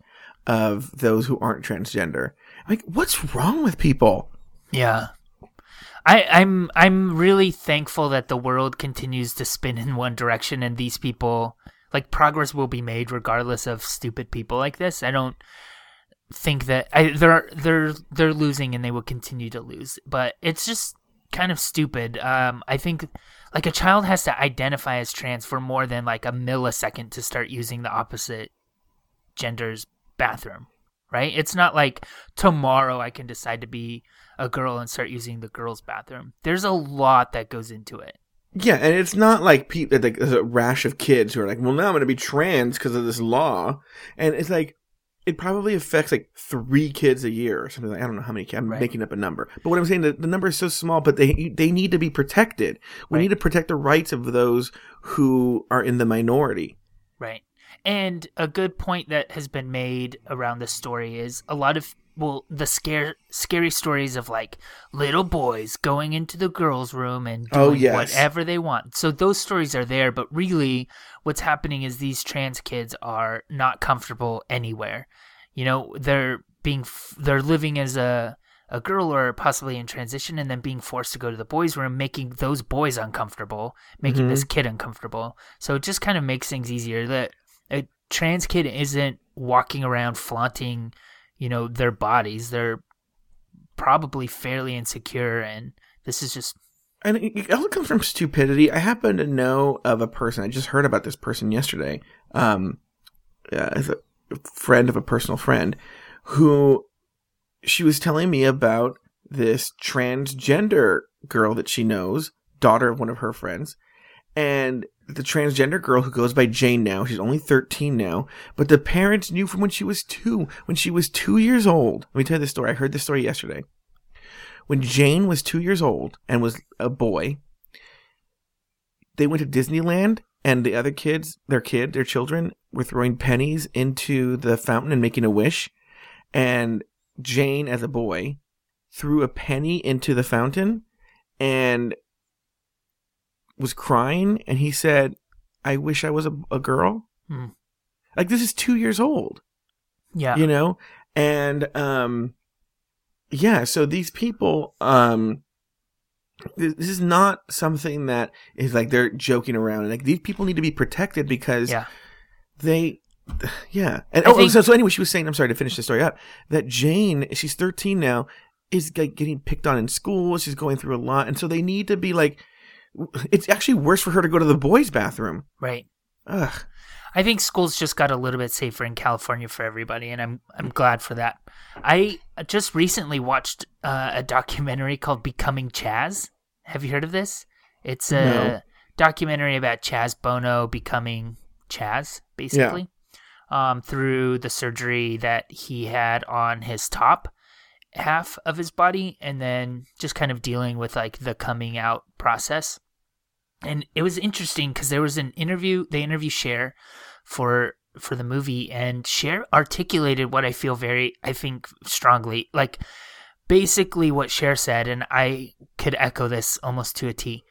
of those who aren't transgender. I'm like, what's wrong with people? Yeah. I'm really thankful that the world continues to spin in one direction and these people, like, progress will be made regardless of stupid people like this. I don't think that they're losing and they will continue to lose, but it's just kind of stupid. I think like a child has to identify as trans for more than like a millisecond to start using the opposite gender's bathroom, right? It's not like tomorrow I can decide to be a girl and start using the girl's bathroom. There's a lot that goes into it. Yeah, and it's not like people, like there's a rash of kids who are like, well, now I'm going to be trans because of this law, and it's like, it probably affects like 3 kids a year or something. Like, I don't know how many kids. I'm making up a number. But what I'm saying, the number is so small, but they need to be protected. We need to protect the rights of those who are in the minority. Right. And a good point that has been made around this story is a lot of, well, the scary stories of like little boys going into the girls' room and doing whatever they want. So those stories are there, but really what's happening is these trans kids are not comfortable anywhere. You know, they're living as a girl or possibly in transition and then being forced to go to the boys' room, making those boys uncomfortable, making this kid uncomfortable. So it just kind of makes things easier that a trans kid isn't walking around flaunting, you know, their bodies. They're probably fairly insecure, and this is just... And it all comes from stupidity. I happen to know of a person, I just heard about this person yesterday, as a friend of a personal friend, who she was telling me about this transgender girl that she knows, daughter of one of her friends, and the transgender girl who goes by Jane now, she's only 13 now, but the parents knew from when she was 2, years old. Let me tell you this story. I heard this story yesterday. When Jane was 2 years old and was a boy, they went to Disneyland, and the other kids, their children, were throwing pennies into the fountain and making a wish. And Jane, as a boy, threw a penny into the fountain and was crying. And he said, I wish I was a girl. Mm. Like, this is 2 years old. Yeah. You know? And, yeah, so these people, this is not something that is like they're joking around. Like, these people need to be protected because And so anyway, she was saying, I'm sorry to finish the story up, that Jane, she's 13 now, is like getting picked on in school. She's going through a lot. And so they need to be like, it's actually worse for her to go to the boys' bathroom. Right. Ugh. I think schools just got a little bit safer in California for everybody, and I'm glad for that. I just recently watched a documentary called Becoming Chaz. Have you heard of this? It's a documentary about Chaz Bono becoming Chaz, basically. through the surgery that he had on his top half of his body, and then just kind of dealing with like the coming out process. And it was interesting because there was an interview, they interviewed Cher for the movie, and Cher articulated what I feel very, I think strongly, like basically what Cher said, and I could echo this almost to a T.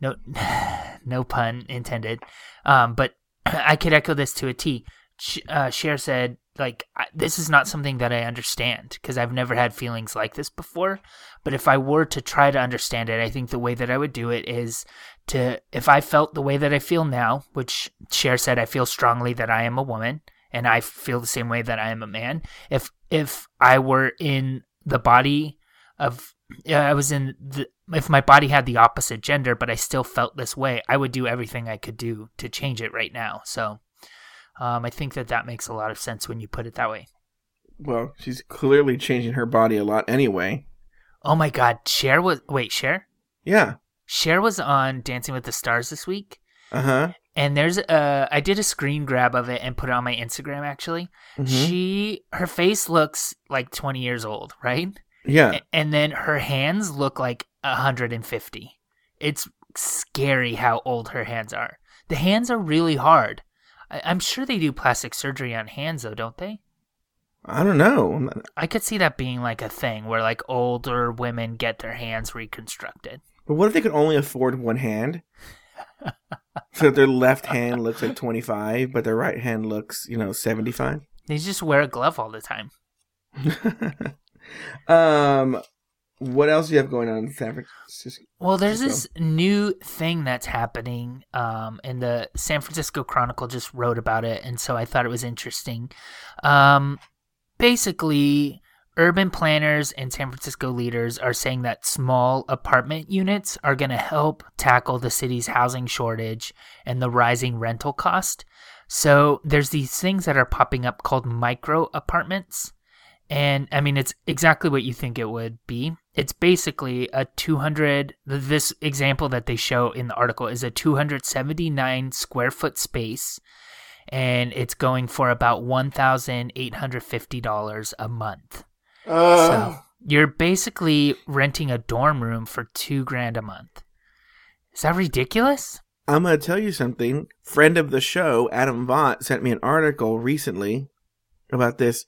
No pun intended. But I could echo this to a T. Cher said, like, this is not something that I understand because I've never had feelings like this before. But if I were to try to understand it, I think the way that I would do it is to, if I felt the way that I feel now, which Cher said, I feel strongly that I am a woman and I feel the same way that I am a man. If I were in the body of, I was in the, if my body had the opposite gender, but I still felt this way, I would do everything I could do to change it right now. So I think that makes a lot of sense when you put it that way. Well, she's clearly changing her body a lot anyway. Oh my God. Cher? Yeah. Cher was on Dancing with the Stars this week. Uh-huh. And there's I did a screen grab of it and put it on my Instagram, actually. Mm-hmm. Her face looks like 20 years old, right? Yeah. And then her hands look like 150. It's scary how old her hands are. The hands are really hard. I'm sure they do plastic surgery on hands, though, don't they? I don't know. I could see that being like a thing where like older women get their hands reconstructed. But what if they could only afford one hand? So their left hand looks like 25, but their right hand looks, 75? They just wear a glove all the time. What else do you have going on in San Francisco? Well, there's this new thing that's happening, and the San Francisco Chronicle just wrote about it, and so I thought it was interesting. Basically, urban planners and San Francisco leaders are saying that small apartment units are going to help tackle the city's housing shortage and the rising rental cost. So there's these things that are popping up called micro apartments. And I mean, it's exactly what you think it would be. It's basically this example that they show in the article is a 279 square foot space, and it's going for about $1,850 a month. So you're basically renting a dorm room for $2,000 a month. Is that ridiculous? I'm going to tell you something. Friend of the show, Adam Vaught, sent me an article recently about this.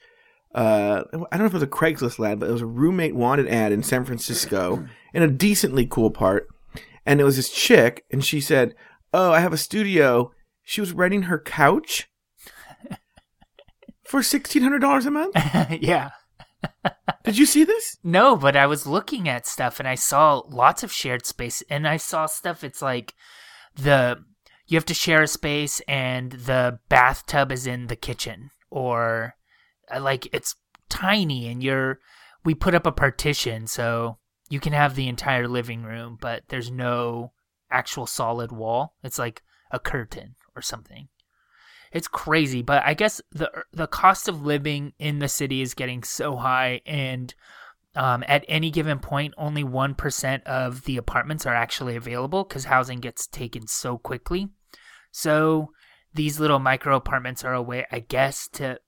I don't know if it was a Craigslist ad, but it was a roommate wanted ad in San Francisco in a decently cool part. And it was this chick, and she said, "Oh, I have a studio." She was renting her couch for $1,600 a month? Yeah. Did you see this? No, but I was looking at stuff, and I saw lots of shared space. And I saw stuff, it's like you have to share a space, and the bathtub is in the kitchen. Or... like it's tiny, and we put up a partition so you can have the entire living room, but there's no actual solid wall. It's like a curtain or something. It's crazy, but I guess the cost of living in the city is getting so high, and at any given point, only 1% of the apartments are actually available because housing gets taken so quickly. So these little micro apartments are a way, I guess, to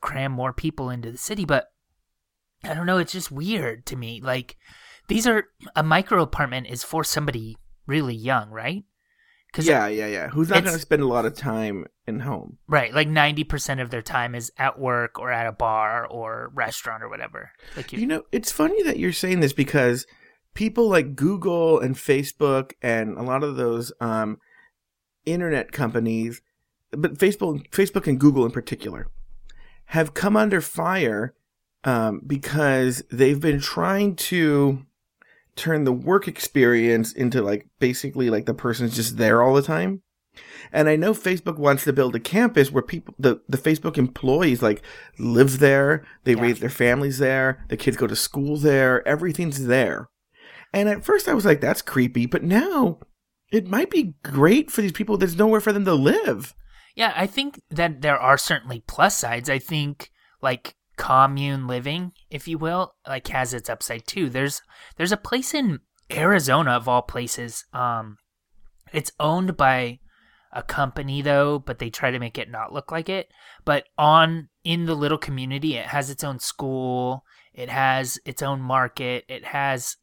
cram more people into the city, but I don't know, it's just weird to me. Like, a micro apartment is for somebody really young, right? Yeah. Who's not going to spend a lot of time in home? Right, like 90% of their time is at work or at a bar or restaurant or whatever. Like it's funny that you're saying this because people like Google and Facebook and a lot of those internet companies, but Facebook and Google in particular, have come under fire because they've been trying to turn the work experience into like basically like the person's just there all the time. And I know Facebook wants to build a campus where people, the Facebook employees like live there, they raise their families there, the kids go to school there, everything's there. And at first I was like, that's creepy, but now it might be great for these people. There's nowhere for them to live. Yeah, I think that there are certainly plus sides. I think like commune living, if you will, like has its upside too. There's a place in Arizona of all places. It's owned by a company though, but they try to make it not look like it. But in the little community, it has its own school, it has its own market, it has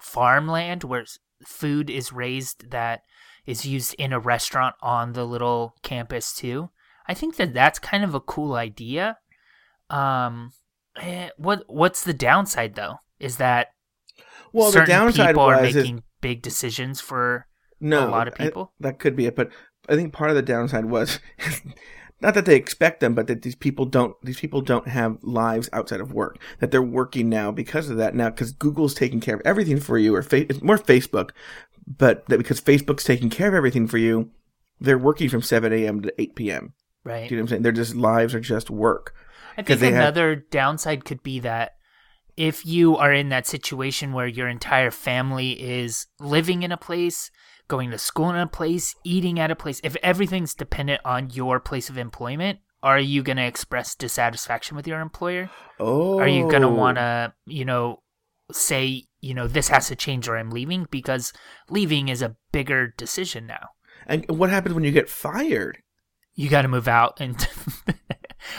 farmland where food is raised that is used in a restaurant on the little campus too. I think that that's kind of a cool idea. What's the downside though? Is that certain people are making big decisions for a lot of people? That could be it, but I think part of the downside was not that they expect them, but that these people don't have lives outside of work. That they're working now because of that. Now, because Google's taking care of everything for you, or it's more Facebook, but that because Facebook's taking care of everything for you, they're working from 7 a.m. to 8 p.m. Right? Do you know what I'm saying? Their just lives are just work. I think another downside could be that if you are in that situation where your entire family is living in a place, going to school in a place, eating at a place, if everything's dependent on your place of employment, are you going to express dissatisfaction with your employer? Oh. Are you going to want to, say, this has to change or I'm leaving? Because leaving is a bigger decision now. And what happens when you get fired? You got to move out. And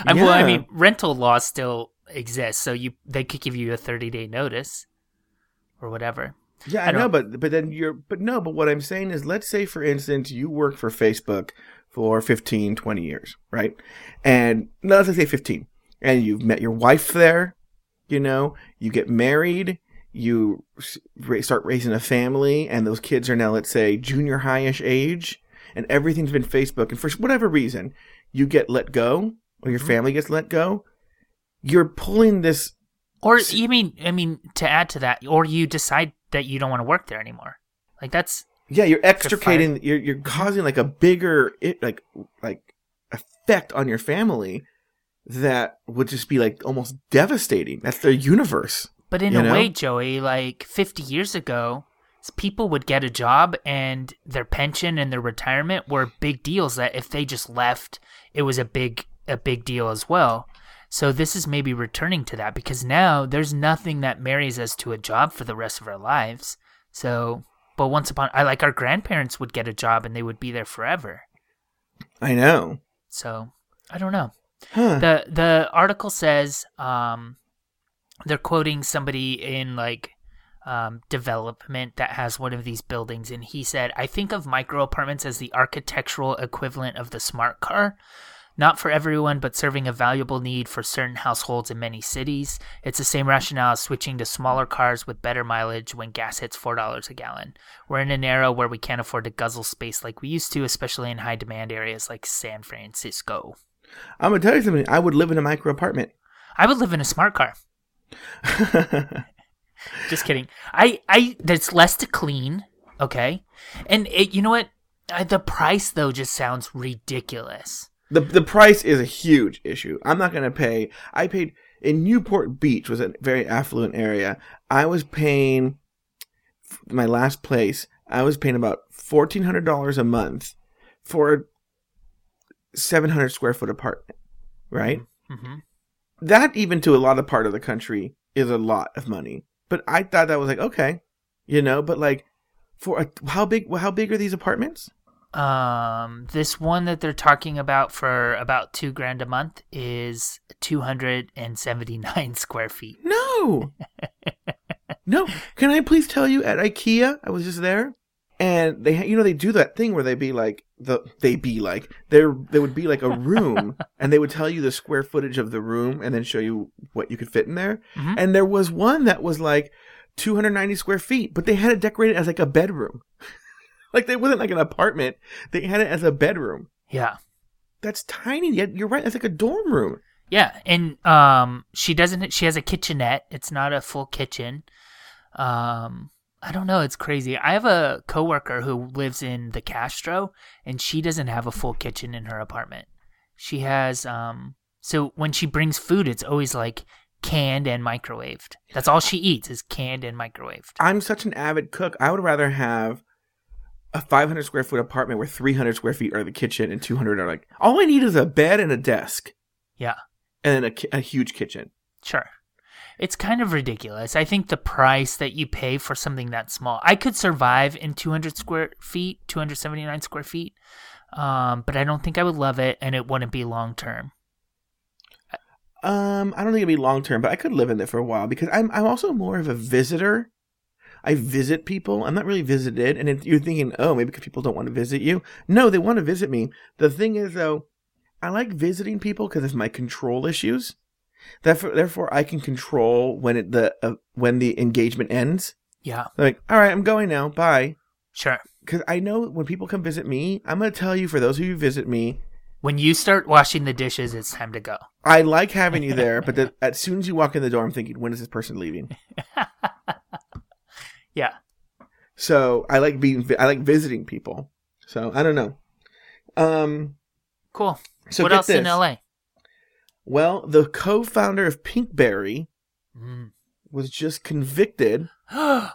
Well, I mean, rental law still exists, so they could give you a 30-day notice or whatever. Yeah, I know, but what I'm saying is, let's say, for instance, you work for Facebook for 15, 20 years, right? And let's say 15, and you've met your wife there, you get married, you start raising a family, and those kids are now, let's say, junior high-ish age, and everything's been Facebook, and for whatever reason, you get let go, or your family gets let go, you're pulling this... Or you mean, to add to that, or you decide that you don't want to work there anymore. Like that's you're extricating. You're causing like a bigger like effect on your family that would just be like almost devastating. That's their universe. But in a way, Joey, like 50 years ago, people would get a job and their pension and their retirement were big deals. That if they just left, it was a big deal as well. So this is maybe returning to that because now there's nothing that marries us to a job for the rest of our lives. So, but our grandparents would get a job and they would be there forever. I know. So I don't know. Huh. The article says they're quoting somebody in development that has one of these buildings, and he said, "I think of micro apartments as the architectural equivalent of the smart car. Not for everyone, but serving a valuable need for certain households in many cities. It's the same rationale as switching to smaller cars with better mileage when gas hits $4 a gallon. We're in an era where we can't afford to guzzle space like we used to, especially in high demand areas like San Francisco." I'm going to tell you something. I would live in a micro apartment. I would live in a smart car. Just kidding. There's less to clean, okay? And you know what? The price, though, just sounds ridiculous. The price is a huge issue. I'm not going to pay. I paid in Newport Beach, was a very affluent area. I was paying my last place. I was paying about $1,400 a month for a 700 square foot apartment, right? Mm-hmm. That even to a lot of part of the country is a lot of money. But I thought that was like okay, But like how big are these apartments? This one that they're talking about for about $2,000 a month is 279 square feet. No, no. Can I please tell you at IKEA? I was just there, and they, they do that thing where there would be like a room, and they would tell you the square footage of the room, and then show you what you could fit in there. Mm-hmm. And there was one that was like 290 square feet, but they had it decorated as like a bedroom. Like, they wasn't like an apartment. They had it as a bedroom. Yeah. That's tiny. Yet you're right. That's like a dorm room. Yeah. And she has a kitchenette. It's not a full kitchen. I don't know. It's crazy. I have a coworker who lives in the Castro, and she doesn't have a full kitchen in her apartment. She has, so when she brings food, it's always like canned and microwaved. That's all she eats is canned and microwaved. I'm such an avid cook. I would rather have a 500 square foot apartment where 300 square feet are the kitchen and 200 are like, all I need is a bed and a desk. Yeah. And a huge kitchen. Sure. it's kind of ridiculous. I think the price that you pay for something that small, I could survive in 200 square feet, 279 square feet. But I don't think I would love it, and it wouldn't be long-term. I don't think it'd be long-term, but I could live in it for a while because I'm also more of a visitor. I visit people. I'm not really visited. And if you're thinking, oh, maybe because people don't want to visit you. No, they want to visit me. The thing is, though, I like visiting people because of my control issues. Therefore, I can control when the engagement ends. Yeah. Like, all right, I'm going now. Bye. Sure. Because I know when people come visit me, I'm going to tell you, for those of you who visit me, when you start washing the dishes, it's time to go. I like having you there, but as soon as you walk in the door, I'm thinking, when is this person leaving? Yeah. So I like visiting people. So I don't know. Cool. So what else in LA? Well, the co-founder of Pinkberry was just convicted of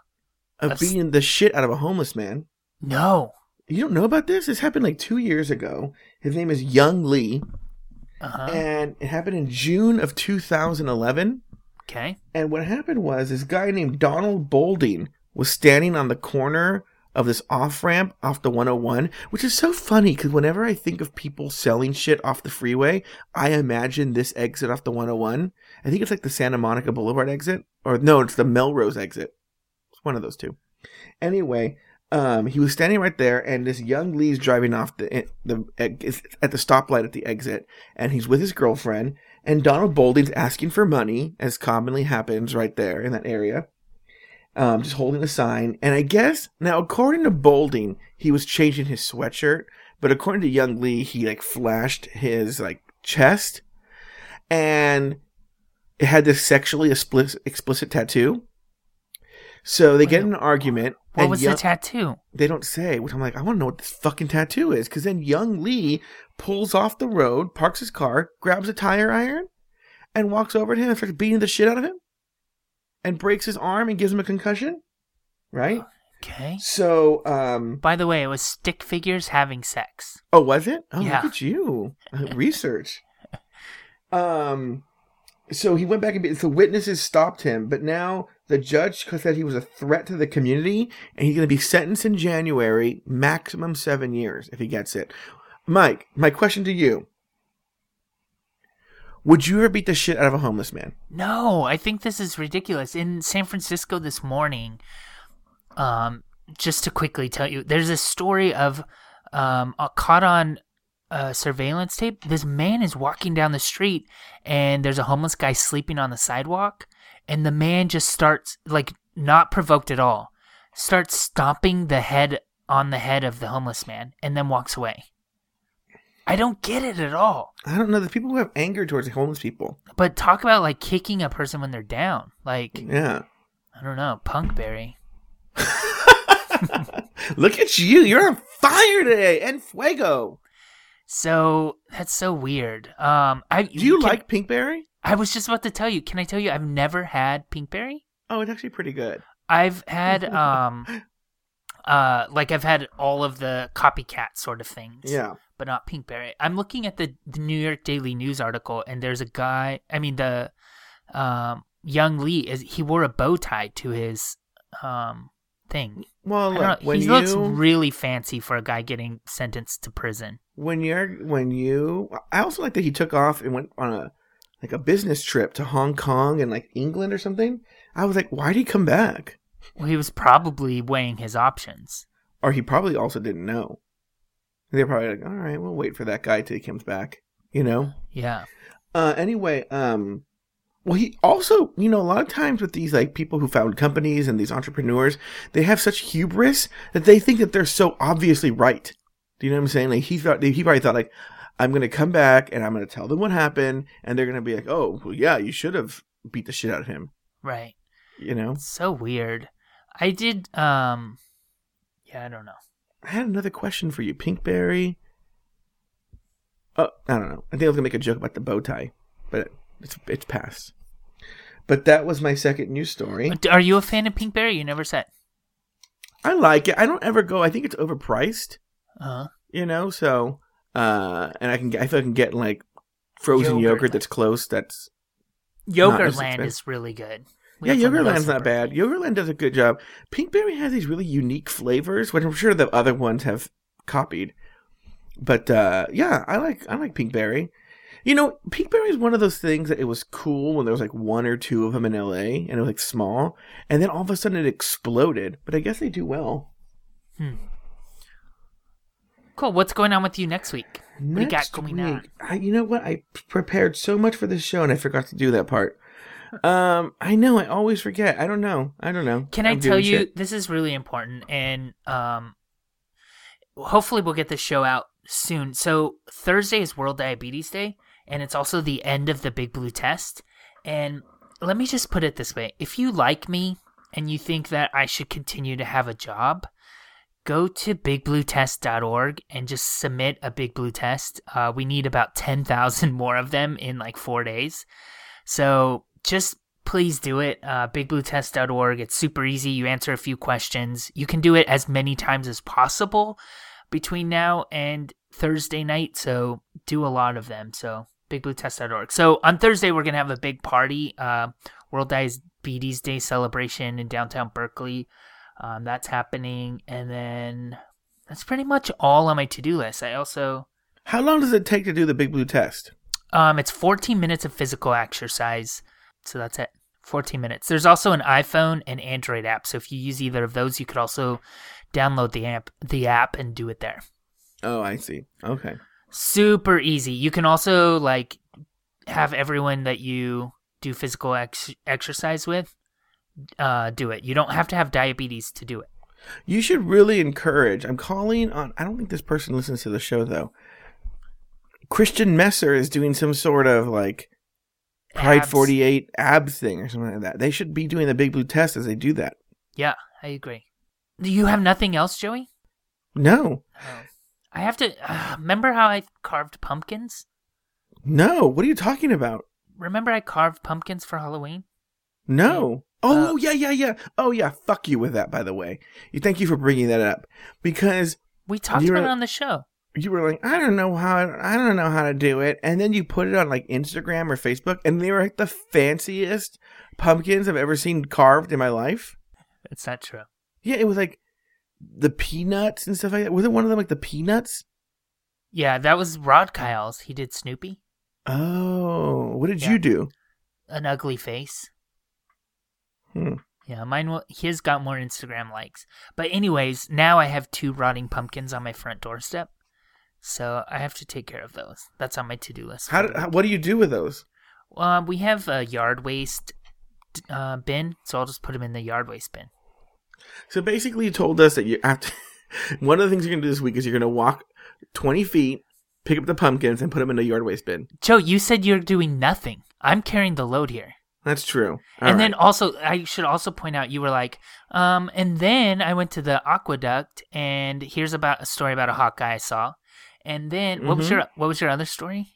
beating the shit out of a homeless man. No. You don't know about this? This happened like 2 years ago. His name is Young Lee. Uh-huh. And it happened in June of 2011. Okay. And what happened was this guy named Donald Bolding was standing on the corner of this off-ramp off the 101, which is so funny because whenever I think of people selling shit off the freeway, I imagine this exit off the 101. I think it's like the Santa Monica Boulevard exit. Or no, it's the Melrose exit. It's one of those two. Anyway, he was standing right there, and this Young Lee's driving off at the stoplight at the exit, and he's with his girlfriend, and Donald Bolding's asking for money, as commonly happens right there in that area, just holding a sign. And I guess, now, according to Bolding, he was changing his sweatshirt, but according to Young Lee, he, like, flashed his, like, chest, and it had this sexually explicit tattoo. So they get in an argument. What was the tattoo? They don't say, which I'm like, I want to know what this fucking tattoo is. Because then Young Lee pulls off the road, parks his car, grabs a tire iron, and walks over to him and starts beating the shit out of him. And breaks his arm and gives him a concussion. Right? Okay. So, by the way, it was stick figures having sex. Oh, was it? Oh, yeah. Look at you. Research. So he went back and the witnesses stopped him, but now the judge said he was a threat to the community, and he's going to be sentenced in January, maximum 7 years if he gets it. Mike, my question to you. Would you ever beat the shit out of a homeless man? No, I think this is ridiculous. In San Francisco this morning, just to quickly tell you, there's a story of caught on surveillance tape. This man is walking down the street and there's a homeless guy sleeping on the sidewalk, and the man just starts, like, not provoked at all, starts stomping the head of the homeless man and then walks away. I don't get it at all. I don't know. The people who have anger towards homeless people. But talk about, like, kicking a person when they're down. Like, yeah. I don't know. Pinkberry. Look at you. You're on fire today. En fuego. So that's so weird. Do you like Pinkberry? I was just about to tell you. Can I tell you I've never had Pinkberry? Oh, it's actually pretty good. I've had I've had all of the copycat sort of things. Yeah. But not Pinkberry. I'm looking at the New York Daily News article, and there's a guy, Young Lee, he wore a bow tie to his thing. Well, look, he looks really fancy for a guy getting sentenced to prison. I also like that he took off and went on a business trip to Hong Kong and, like, England or something. I was like, why did he come back? Well, he was probably weighing his options. Or he probably also didn't know. They're probably like, all right, we'll wait for that guy till he comes back, you know? Yeah. Well, he also, you know, a lot of times with these, like, people who found companies and these entrepreneurs, they have such hubris that they think that they're so obviously right. Do you know what I'm saying? Like, he probably thought, like, I'm going to come back and I'm going to tell them what happened, and they're going to be like, oh, well, yeah, you should have beat the shit out of him. Right. You know? It's so weird. I did, I don't know. I had another question for you, Pinkberry. Oh, I don't know. I think I was going to make a joke about the bow tie, but it's past. But that was my second news story. Are you a fan of Pinkberry? You never said. I like it. I don't ever go. I think it's overpriced. Uh-huh. You know, so and I feel I can get, like, frozen yogurt that's close. That's Yogurtland is really good. Yeah, Yogurtland's not bad. Yogurtland does a good job. Pinkberry has these really unique flavors, which I'm sure the other ones have copied. But yeah, I like Pinkberry. You know, Pinkberry is one of those things that it was cool when there was like one or two of them in LA, and it was like small, and then all of a sudden it exploded. But I guess they do well. Cool. What's going on with you next week? What do you got going on? You know what? I prepared so much for this show, and I forgot to do that part. I know. I always forget. I don't know. Can I tell you? This is really important, and hopefully we'll get this show out soon. So Thursday is World Diabetes Day, and it's also the end of the Big Blue Test. And let me just put it this way: if you like me and you think that I should continue to have a job, go to bigbluetest.org and just submit a Big Blue Test. We need about 10,000 more of them in like 4 days. So just please do it, bigbluetest.org. It's super easy. You answer a few questions. You can do it as many times as possible between now and Thursday night, so do a lot of them. So bigbluetest.org. So on Thursday, we're going to have a big party, World Diabetes Day celebration in downtown Berkeley. That's happening, and then that's pretty much all on my to-do list. I also... How long does it take to do the Big Blue Test? It's 14 minutes of physical exercise. So that's it. 14 minutes. There's also an iPhone and Android app. So if you use either of those, you could also download the app and do it there. Oh, I see. Okay. Super easy. You can also like have everyone that you do physical exercise with do it. You don't have to have diabetes to do it. You should really encourage. I'm calling on, I don't think this person listens to the show though. Christian Messer is doing some sort of like Pride abs. 48 abs thing or something like that. They should be doing the Big Blue Test as they do that. Yeah, I agree. Do you have nothing else, Joey? No. Oh. I have to... remember how I carved pumpkins? No. What are you talking about? Remember I carved pumpkins for Halloween? No. Oh, yeah. Oh, yeah. Fuck you with that, by the way. Thank you for bringing that up. Because... We talked about it on the show. You were like, I don't know how to do it, and then you put it on like Instagram or Facebook, and they were like the fanciest pumpkins I've ever seen carved in my life. It's not true. Yeah, it was like the peanuts and stuff like that. Wasn't one of them like the peanuts? Yeah, that was Rod Kyle's. He did Snoopy. Oh, what did you do? An ugly face. Yeah, his got more Instagram likes. But anyways, now I have 2 rotting pumpkins on my front doorstep. So I have to take care of those. That's on my to-do list. What do you do with those? We have a yard waste bin, so I'll just put them in the yard waste bin. So basically you told us that you have to one of the things you're going to do this week is you're going to walk 20 feet, pick up the pumpkins, and put them in the yard waste bin. Joe, you said you're doing nothing. I'm carrying the load here. That's true. Then also, I should also point out, you were like, and then I went to the aqueduct, and here's a story about a hot guy I saw. And then, what was your other story?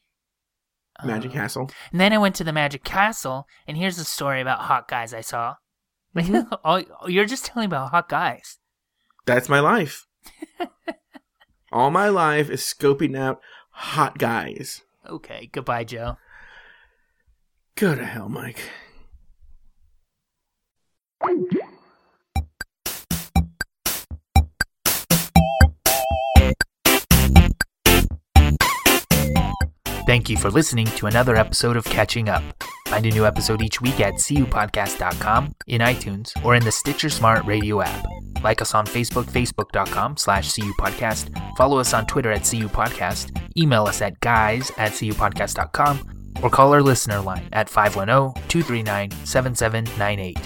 Magic Castle. And then I went to the Magic Castle, and here's a story about hot guys I saw. You're just telling about hot guys. That's my life. All my life is scoping out hot guys. Okay, goodbye, Joe. Go to hell, Mike. Thank you for listening to another episode of Catching Up. Find a new episode each week at cupodcast.com, in iTunes, or in the Stitcher Smart Radio app. Like us on Facebook, facebook.com/cupodcast. Follow us on Twitter at cupodcast. Email us at guys@cupodcast.com, or call our listener line at 510-239-7798.